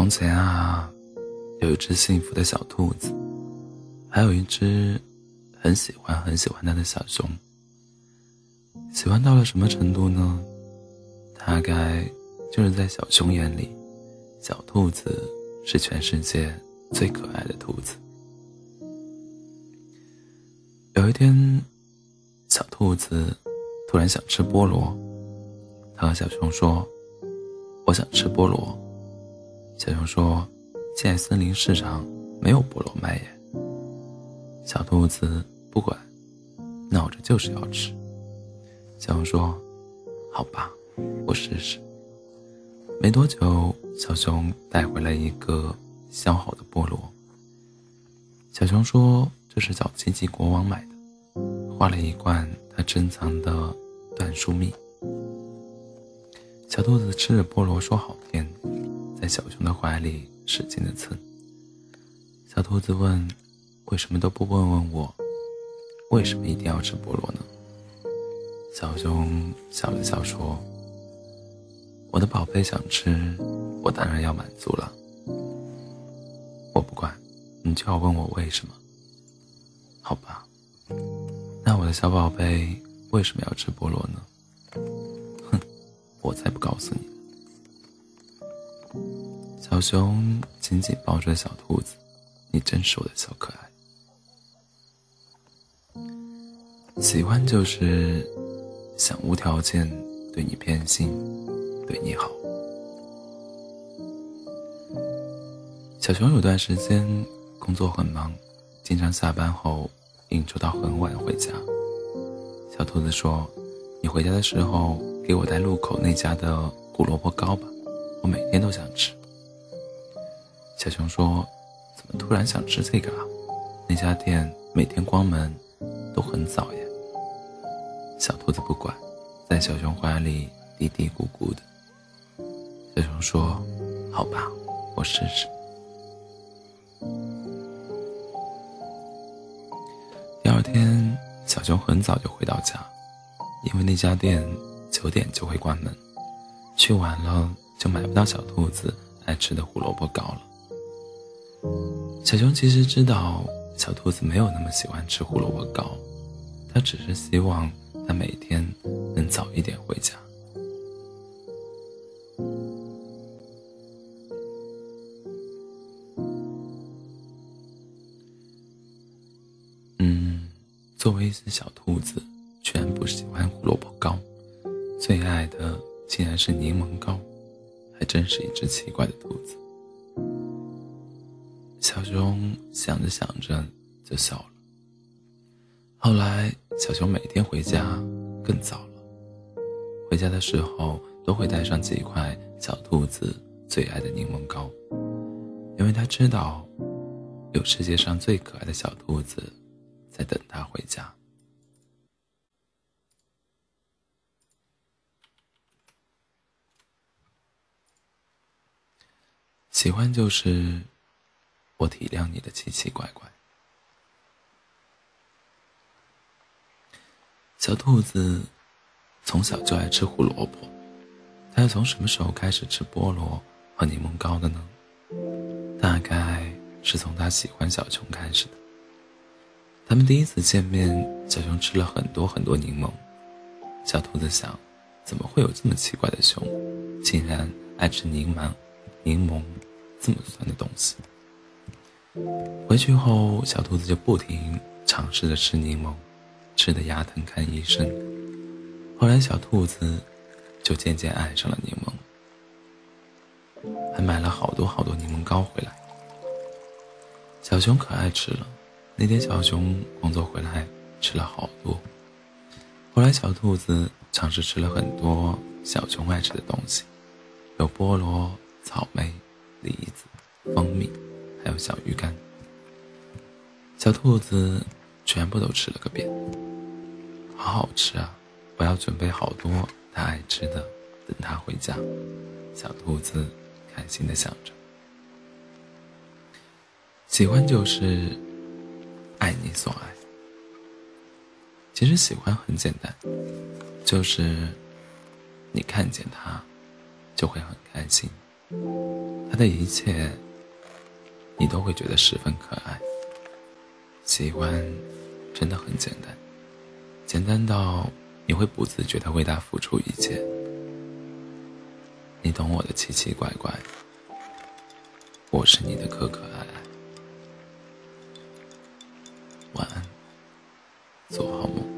从前啊，有一只幸福的小兔子，还有一只很喜欢它的小熊。喜欢到了什么程度呢？大概就是在小熊眼里，小兔子是全世界最可爱的兔子。有一天，小兔子突然想吃菠萝，他和小熊说：“我想吃菠萝。”小熊说：“现在森林市场没有菠萝卖耶。”小兔子不管，闹着就是要吃。小熊说：“好吧，我试试。”没多久，小熊带回来一个削好的菠萝。小熊说：“这是找奇奇国王买的，花了一罐他珍藏的椴树蜜。”小兔子吃着菠萝说好甜，在小熊的怀里使劲的蹭。小兔子问：“为什么都不问问我，为什么一定要吃菠萝呢？”小熊笑了笑说：“我的宝贝想吃，我当然要满足了。我不管，你就要问我为什么。好吧，那我的小宝贝为什么要吃菠萝呢？哼，我才不告诉你。”小熊紧紧抱着小兔子，你真是我的小可爱。喜欢就是想无条件对你偏心，对你好。小熊有段时间工作很忙，经常下班后应酬到很晚回家。小兔子说：“你回家的时候给我带路口那家的胡萝卜糕吧，我每天都想吃。”小熊说：“怎么突然想吃这个啊？那家店每天关门都很早耶。”小兔子不管，在小熊怀里嘀嘀咕咕的。小熊说：“好吧，我试试。”第二天，小熊很早就回到家，因为那家店9点就会关门，去晚了就买不到小兔子爱吃的胡萝卜糕了。小熊其实知道小兔子没有那么喜欢吃胡萝卜糕，他只是希望他每天能早一点回家。作为一只小兔子，居然不喜欢胡萝卜糕，最爱的竟然是柠檬糕，还真是一只奇怪的兔子。小熊想着想着就笑了。后来小熊每天回家更早了，回家的时候都会带上几块小兔子最爱的柠檬糕，因为他知道有世界上最可爱的小兔子在等他回家。喜欢就是我体谅你的奇奇怪怪。小兔子从小就爱吃胡萝卜，它是从什么时候开始吃菠萝和柠檬糕的呢？大概是从它喜欢小熊开始的。他们第一次见面，小熊吃了很多柠檬。小兔子想，怎么会有这么奇怪的熊，竟然爱吃柠檬这么酸的东西。回去后，小兔子就不停尝试着吃柠檬，吃得牙疼看医生。后来小兔子就渐渐爱上了柠檬，还买了好多柠檬糕回来。小熊可爱吃了，那天小熊工作回来吃了好多。后来小兔子尝试吃了很多小熊爱吃的东西，有菠萝、草莓、梨子、蜂蜜，还有小鱼干，小兔子全部都吃了个遍。好好吃啊，我要准备好多它爱吃的，等它回家。小兔子开心地想着。喜欢就是爱你所爱。其实喜欢很简单，就是你看见它就会很开心，他的一切你都会觉得十分可爱。喜欢真的很简单，简单到你会不自觉地为他付出一切。你懂我的奇奇怪怪，我是你的可可爱爱。晚安，做好梦。